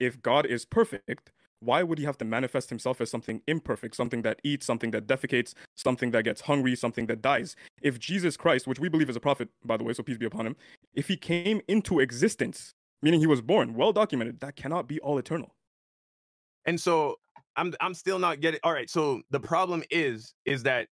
if God is perfect, why would he have to manifest himself as something imperfect, something that eats, something that defecates, something that gets hungry, something that dies? If Jesus Christ, which we believe is a prophet, by the way, so peace be upon him, if he came into existence, meaning he was born, well documented, that cannot be all eternal. And so I'm still not getting. All right. So the problem is that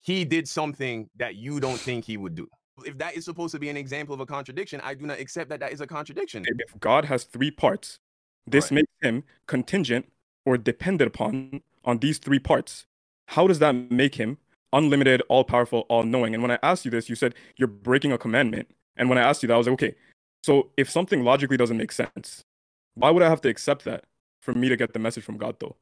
he did something that you don't think he would do. If that is supposed to be an example of a contradiction, I do not accept that that is a contradiction. If God has three parts, this makes him contingent or dependent upon on these three parts. How does that make him unlimited, all-powerful, all-knowing? And when I asked you this, you said you're breaking a commandment. And when I asked you that, I was like, okay, so if something logically doesn't make sense, why would I have to accept that for me to get the message from God, though?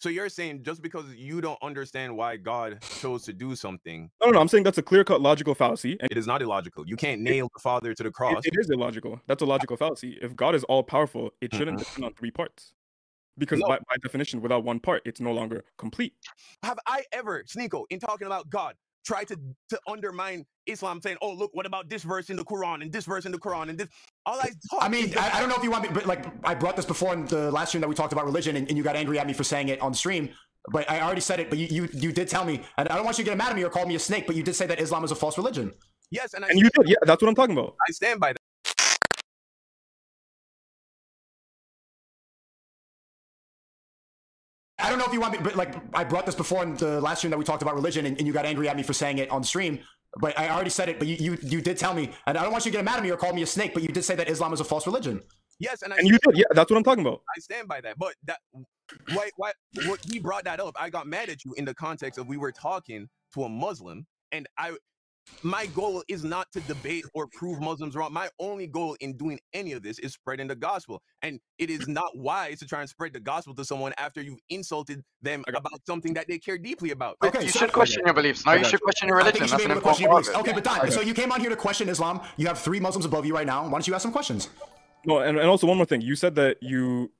So you're saying just because you don't understand why God chose to do something. No, I'm saying that's a clear-cut logical fallacy. And it is not illogical. You can't nail the Father to the cross. It is illogical. That's a logical fallacy. If God is all-powerful, it shouldn't depend on three parts. Because by definition, without one part, it's no longer complete. Have I ever, Sneeko, in talking about God, tried to undermine Islam, saying, oh, look, what about this verse in the Quran and this verse in the Quran and this? I don't know if you want me, but like I brought this before in the last stream that we talked about religion, and you got angry at me for saying it on stream, but I already said it, but you did tell me, and I don't want you to get mad at me or call me a snake, but you did say that Islam is a false religion. Yes, and you did. Yeah, that's what I'm talking about. I stand by that. I don't know if you want me, but like I brought this before in the last stream that we talked about religion, and you got angry at me for saying it on stream, but I already said it, but you did tell me, and I don't want you to get mad at me or call me a snake, but you did say that Islam is a false religion. Yes, and you did. Yeah, that's what I'm talking about. I stand by that, but that why what he brought that up, I got mad at you in the context of we were talking to a Muslim, and my goal is not to debate or prove Muslims wrong. My only goal in doing any of this is spreading the gospel. And it is not wise to try and spread the gospel to someone after you've insulted them about something that they care deeply about. Okay, you should question your beliefs. No, you should question your religion. That's an important part of it. Okay, but Don, so you came on here to question Islam. You have three Muslims above you right now. Why don't you ask some questions? No, and also one more thing. You said that you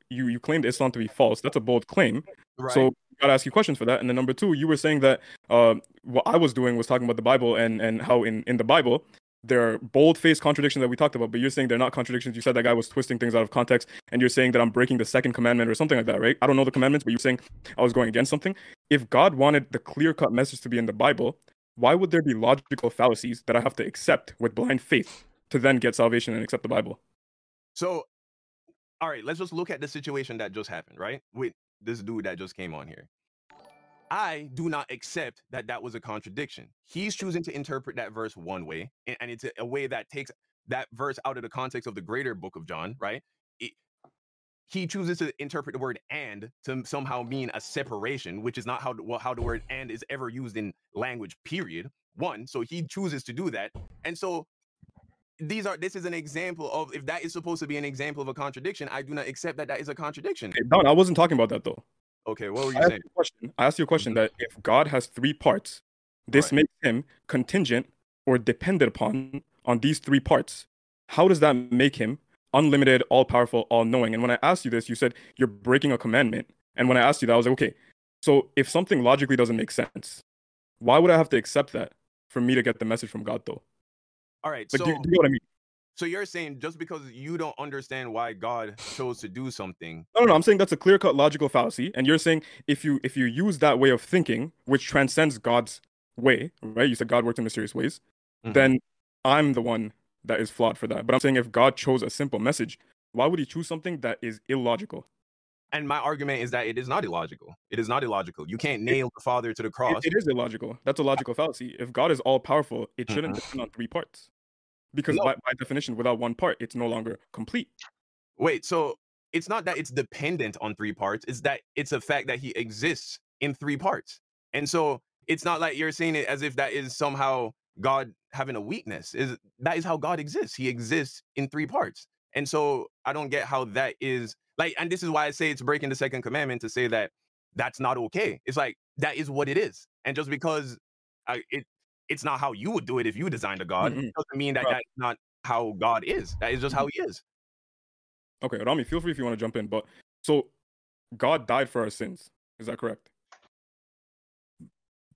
claimed Islam to be false. That's a bold claim. Right. So gotta ask you questions for that. And then number two, you were saying that what I was doing was talking about the Bible and how in the Bible there are bold-faced contradictions that we talked about, but you're saying they're not contradictions. You said that guy was twisting things out of context, and you're saying that I'm breaking the second commandment or something like that, right? I don't know the commandments, but you're saying I was going against something. If God wanted the clear-cut message to be in the Bible, why would there be logical fallacies that I have to accept with blind faith to then get salvation and accept the Bible? So, all right, let's just look at the situation that just happened, right? With this dude that just came on here. I do not accept that that was a contradiction. He's choosing to interpret that verse one way, and it's a way that takes that verse out of the context of the greater book of John, right? He chooses to interpret the word and to somehow mean a separation, which is not how the word and is ever used in language, period. One, so he chooses to do that. And so this is an example of, if that is supposed to be an example of a contradiction, I do not accept that that is a contradiction. Hey, Don, I wasn't talking about that though. Okay, what were you saying? I asked you a question that if God has three parts, this makes him contingent or dependent upon on these three parts. How does that make him unlimited, all-powerful, all-knowing? And when I asked you this, you said you're breaking a commandment. And when I asked you that, I was like, okay, so if something logically doesn't make sense, why would I have to accept that for me to get the message from God though? All right, like, so do you know what I mean? So you're saying just because you don't understand why God chose to do something. No, I'm saying that's a clear-cut logical fallacy. And you're saying if you use that way of thinking, which transcends God's way, right? You said God works in mysterious ways. Then I'm the one that is flawed for that. But I'm saying if God chose a simple message, why would he choose something that is illogical? And my argument is that it is not illogical. It is not illogical. You can't nail the Father to the cross. It is illogical. That's a logical fallacy. If God is all-powerful, it shouldn't depend on three parts. Because by definition, without one part, it's no longer complete. Wait, so it's not that it's dependent on three parts. It's that it's a fact that he exists in three parts. And so it's not like you're saying it as if that is somehow God having a weakness. That is how God exists. He exists in three parts. And so I don't get how that is... Like, and this is why I say it's breaking the second commandment to say that that's not okay. It's like, that is what it is. And just because it's not how you would do it if you designed a God, it doesn't mean that that's not how God is. That is just how he is. Okay, Rami, feel free if you want to jump in. But so God died for our sins. Is that correct?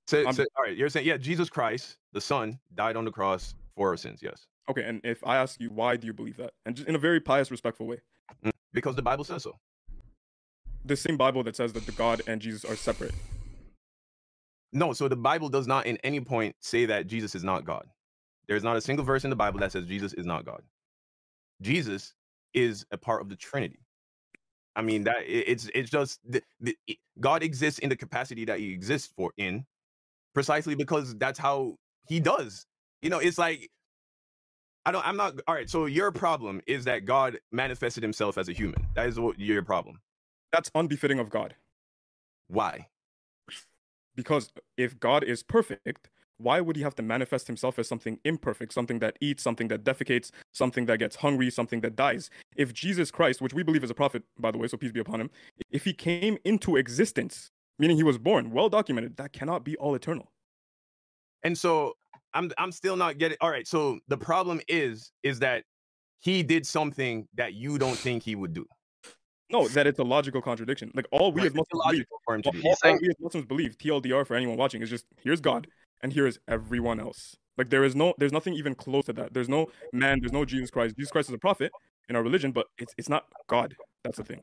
So, all right, you're saying, yeah, Jesus Christ, the Son, died on the cross for our sins, yes. Okay, and if I ask you, why do you believe that? And just in a very pious, respectful way. Because the Bible says so. the same Bible that says that the God and Jesus are separate. No, so the Bible does not in any point say that Jesus is not God. There's not a single verse in the Bible that says Jesus is not God. Jesus is a part of the Trinity. I mean, that it's just God exists in the capacity that he exists for in precisely because that's how he does. You know, it's like, I'm not. All right. So your problem is that God manifested himself as a human. That is what your problem. That's unbefitting of God. Why? Because if God is perfect, why would he have to manifest himself as something imperfect, something that eats, something that defecates, something that gets hungry, something that dies? If Jesus Christ, which we believe is a prophet, by the way, so peace be upon him, if he came into existence, meaning he was born, well documented, that cannot be all eternal. And so I'm still not getting. All right. So the problem is that he did something that you don't think he would do. No, that it's a logical contradiction. Like all we as Muslims believe, TLDR for anyone watching is just here's God and here is everyone else. Like there's nothing even close to that. There's no man. There's no Jesus Christ. Jesus Christ is a prophet in our religion, but it's not God. That's the thing.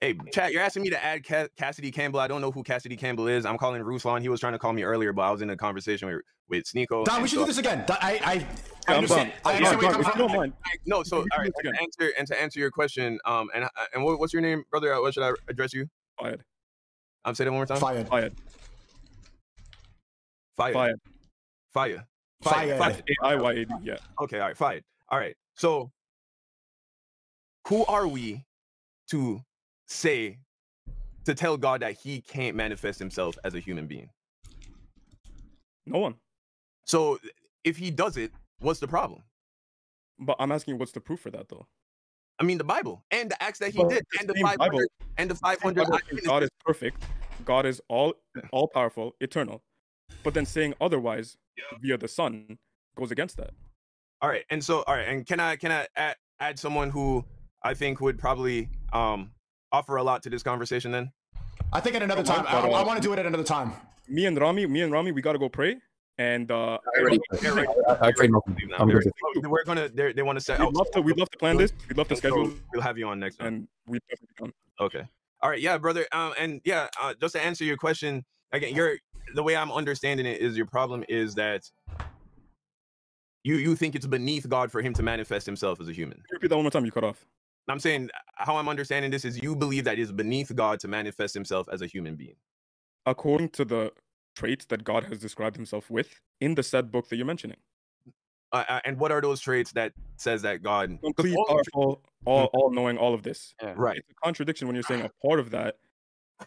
Hey, chat, you're asking me to add Cassidy Campbell. I don't know who Cassidy Campbell is. I'm calling Ruslan. He was trying to call me earlier, but I was in a conversation with Sneeko. Don, we should do this again. I understand. No, so all right. To answer your question, and what's your name, brother? What should I address you? Iyad. I'm saying it one more time. Iyad. Iyad. Yeah. Okay. All right. Iyad. All right. So, who are we to tell God that he can't manifest himself as a human being? No one. So if he does it, what's the problem? But I'm asking, what's the proof for that though? I mean, the Bible and the acts that he did, and the 500 and the 500. God is perfect. God is all powerful, eternal. But then saying otherwise via the Son goes against that. All right, and so all right, and can I add someone who I think would probably offer a lot to this conversation then? I think at another time. I want to do it at another time. Me and Rami, we got to go pray. And they want to set out. We'd love to plan this. We'd love to schedule. So we'll have you on next time. And okay. All right. Yeah, brother. Just to answer your question, again, the way I'm understanding it is your problem is that you think it's beneath God for him to manifest himself as a human. Repeat that one more time. You cut off. I'm saying how I'm understanding this is you believe that it is beneath God to manifest himself as a human being. According to the traits that God has described himself with in the said book that you're mentioning. And what are those traits that says that God... Complete, powerful, all-knowing, all of this. Yeah. Right. It's a contradiction when you're saying a part of that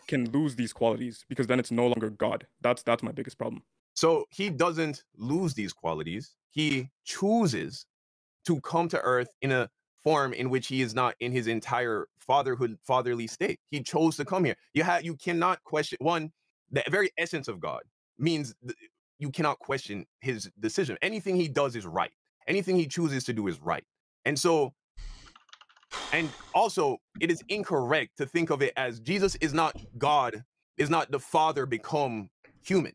can lose these qualities because then it's no longer God. That's my biggest problem. So he doesn't lose these qualities. He chooses to come to earth in a form in which he is not in his entire fatherly state. He chose to come here. You cannot question one. The very essence of God means you cannot question his decision. Anything he does is right. Anything he chooses to do is right. And so, and also, it is incorrect to think of it as Jesus is not God, is not the Father become human.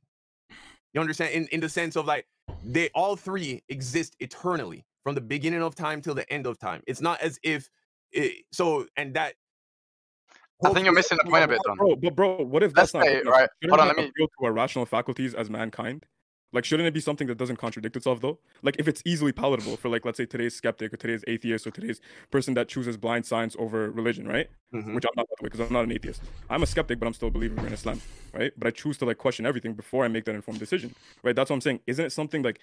You understand? In the sense of like they all three exist eternally. From the beginning of time till the end of time. It's not as if I think you're missing the point a bit, Don. Bro, what if that's not right? Hold on, let me appeal to our rational faculties as mankind. Like, shouldn't it be something that doesn't contradict itself though? Like, if it's easily palatable for, like, let's say today's skeptic or today's atheist or today's person that chooses blind science over religion, right? Mm-hmm. Which I'm not, by the way, because I'm not an atheist. I'm a skeptic, but I'm still a believer in Islam, right? But I choose to like question everything before I make that informed decision, right? That's what I'm saying. Isn't it something like?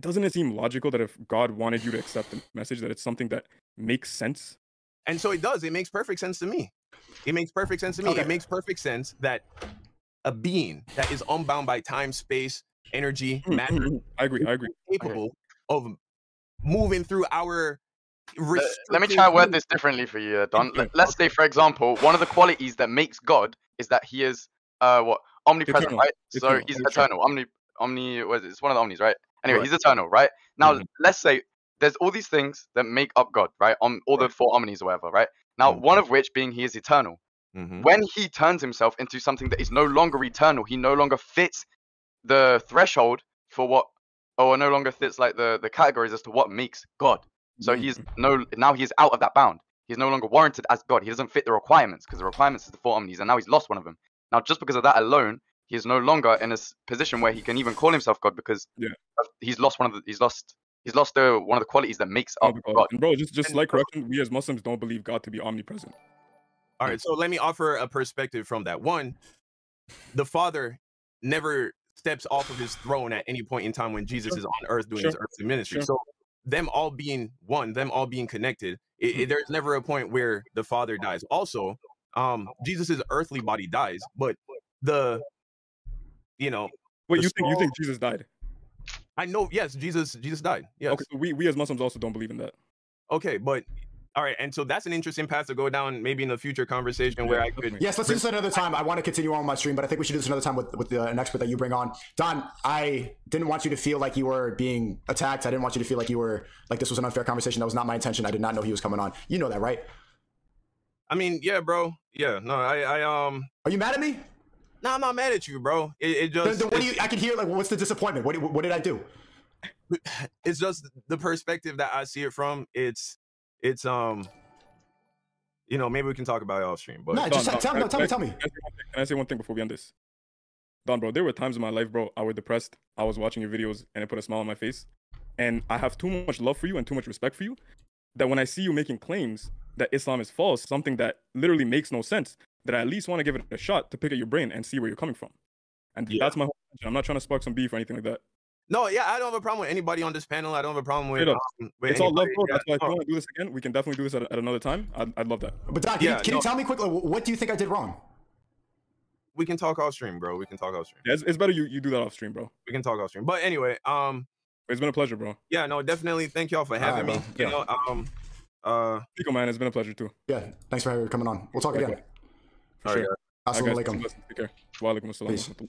Doesn't it seem logical that if God wanted you to accept the message, that it's something that makes sense? And so it does. It makes perfect sense to me. Okay. It makes perfect sense that a being that is unbound by time, space, energy, matter, I agree. Capable of moving through our. Let me try to word this differently for you, Don. Let's say, for example, one of the qualities that makes God is that he is omnipresent, eternal. Right? So eternal. He's eternal. It's one of the omnis, right? Anyway, he's eternal, right? Now, let's say there's all these things that make up God, right? All the four omnis or whatever, right? Now, one of which being he is eternal. Mm-hmm. When he turns himself into something that is no longer eternal, he no longer fits the threshold for what, or no longer fits like the categories as to what makes God. So he's now he is out of that bound. He's no longer warranted as God. He doesn't fit the requirements, because the requirements is the four omnis, and now he's lost one of them. Now, just because of that alone, he is no longer in a position where he can even call himself God, because he's lost one of the, one of the qualities that makes up God. And bro, just like correction, we as Muslims don't believe God to be omnipresent. All right, so let me offer a perspective from that. One, the Father never steps off of his throne at any point in time when Jesus is on earth doing his earthly ministry. So them all being one, them all being connected, there's never a point where the Father dies. Also, Jesus's earthly body dies, but the, you know, wait, you think Jesus died? I know, yes, Jesus died. Yes. Okay, so we as Muslims also don't believe in that. Okay, but all right, and so that's an interesting path to go down, maybe in a future conversation where I could. Yes, let's do this another time. I want to continue on my stream, but I think we should do this another time with an expert that you bring on. Don, I didn't want you to feel like you were being attacked. I didn't want you to feel like you were, like this was an unfair conversation. That was not my intention. I did not know he was coming on. You know that, right? I mean, yeah, bro. Yeah, no, I. Are you mad at me? No, I'm not mad at you, bro. It just. Then what do you? I can hear like, what's the disappointment? What did I do? It's just the perspective that I see it from. It's you know, maybe we can talk about it off stream, but no, just tell me. Can I say one thing before we end this? Don, bro, there were times in my life, bro, I was depressed. I was watching your videos and it put a smile on my face. And I have too much love for you and too much respect for you that when I see you making claims that Islam is false, something that literally makes no sense, that I at least want to give it a shot to pick at your brain and see where you're coming from. And that's my whole intention. I'm not trying to spark some beef or anything like that. No, yeah, I don't have a problem with anybody on this panel. I don't have a problem with. It's all love, bro. That's why if you want to do this again, we can definitely do this at another time. I'd love that. But Doc, can you tell me quickly, what do you think I did wrong? We can talk off stream, bro. We can talk off stream. Yeah, it's better you do that off stream, bro. We can talk off stream. But anyway, it's been a pleasure, bro. Yeah, no, definitely. Thank y'all for having me. Yeah. You know, Sneeko, man, it's been a pleasure too. Yeah, thanks for coming on. We'll talk again. All right. Assalamualaikum. Take care. Waalaikumsalam.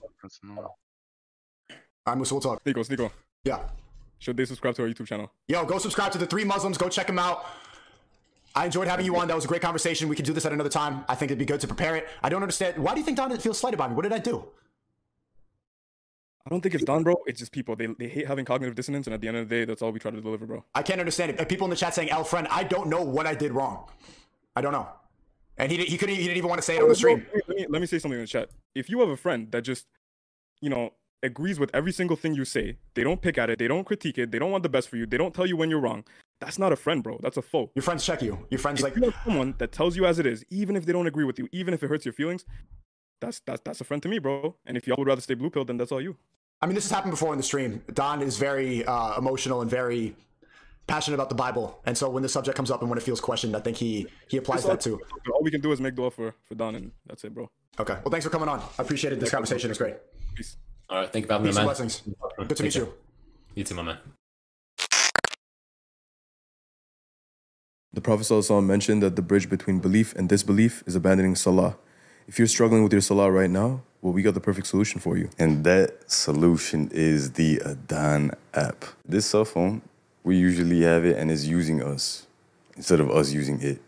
I'm Musa, we'll talk. Sneeko. Yeah. Should they subscribe to our YouTube channel? Yo, go subscribe to the Three Muslims. Go check them out. I enjoyed having you on. That was a great conversation. We can do this at another time. I think it'd be good to prepare it. I don't understand. Why do you think Don feels slighted by me? What did I do? I don't think it's Don, bro. It's just people. They hate having cognitive dissonance, and at the end of the day, that's all we try to deliver, bro. I can't understand it. People in the chat saying, "El friend, I don't know what I did wrong. I don't know." And he didn't even want to say it on the stream. Let me say something in the chat. If you have a friend that just, you know, agrees with every single thing you say, they don't pick at it, they don't critique it, they don't want the best for you, they don't tell you when you're wrong, that's not a friend, bro. That's a foe. Your friends check you. Your friends, if like you know someone that tells you as it is, even if they don't agree with you, even if it hurts your feelings, that's a friend to me, bro. And if y'all would rather stay blue pill, then that's all you. I mean, this has happened before in the stream. Don is very emotional and very passionate about the Bible, and so when the subject comes up and when it feels questioned, I think he applies that too. All we can do is make dua for Don, and that's it, bro. Okay, well, thanks for coming on. I appreciated this conversation. It's great. Peace. All right, thank you for having me, man. Blessings. Good to meet you. You too, my man. The Prophet ﷺ mentioned that the bridge between belief and disbelief is abandoning salah. If you're struggling with your salah right now, well, we got the perfect solution for you. And that solution is the Adhan app. This cell phone, we usually have it and it's using us instead of us using it.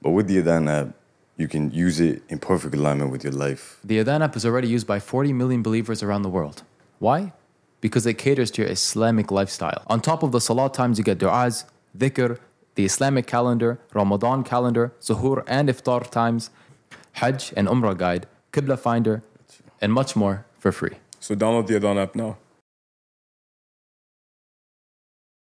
But with the Adhan app, you can use it in perfect alignment with your life. The Adhan app is already used by 40 million believers around the world. Why? Because it caters to your Islamic lifestyle. On top of the salah times, you get du'as, dhikr, the Islamic calendar, Ramadan calendar, suhoor and iftar times, hajj and umrah guide, qibla finder, and much more for free. So download the Adhan app now.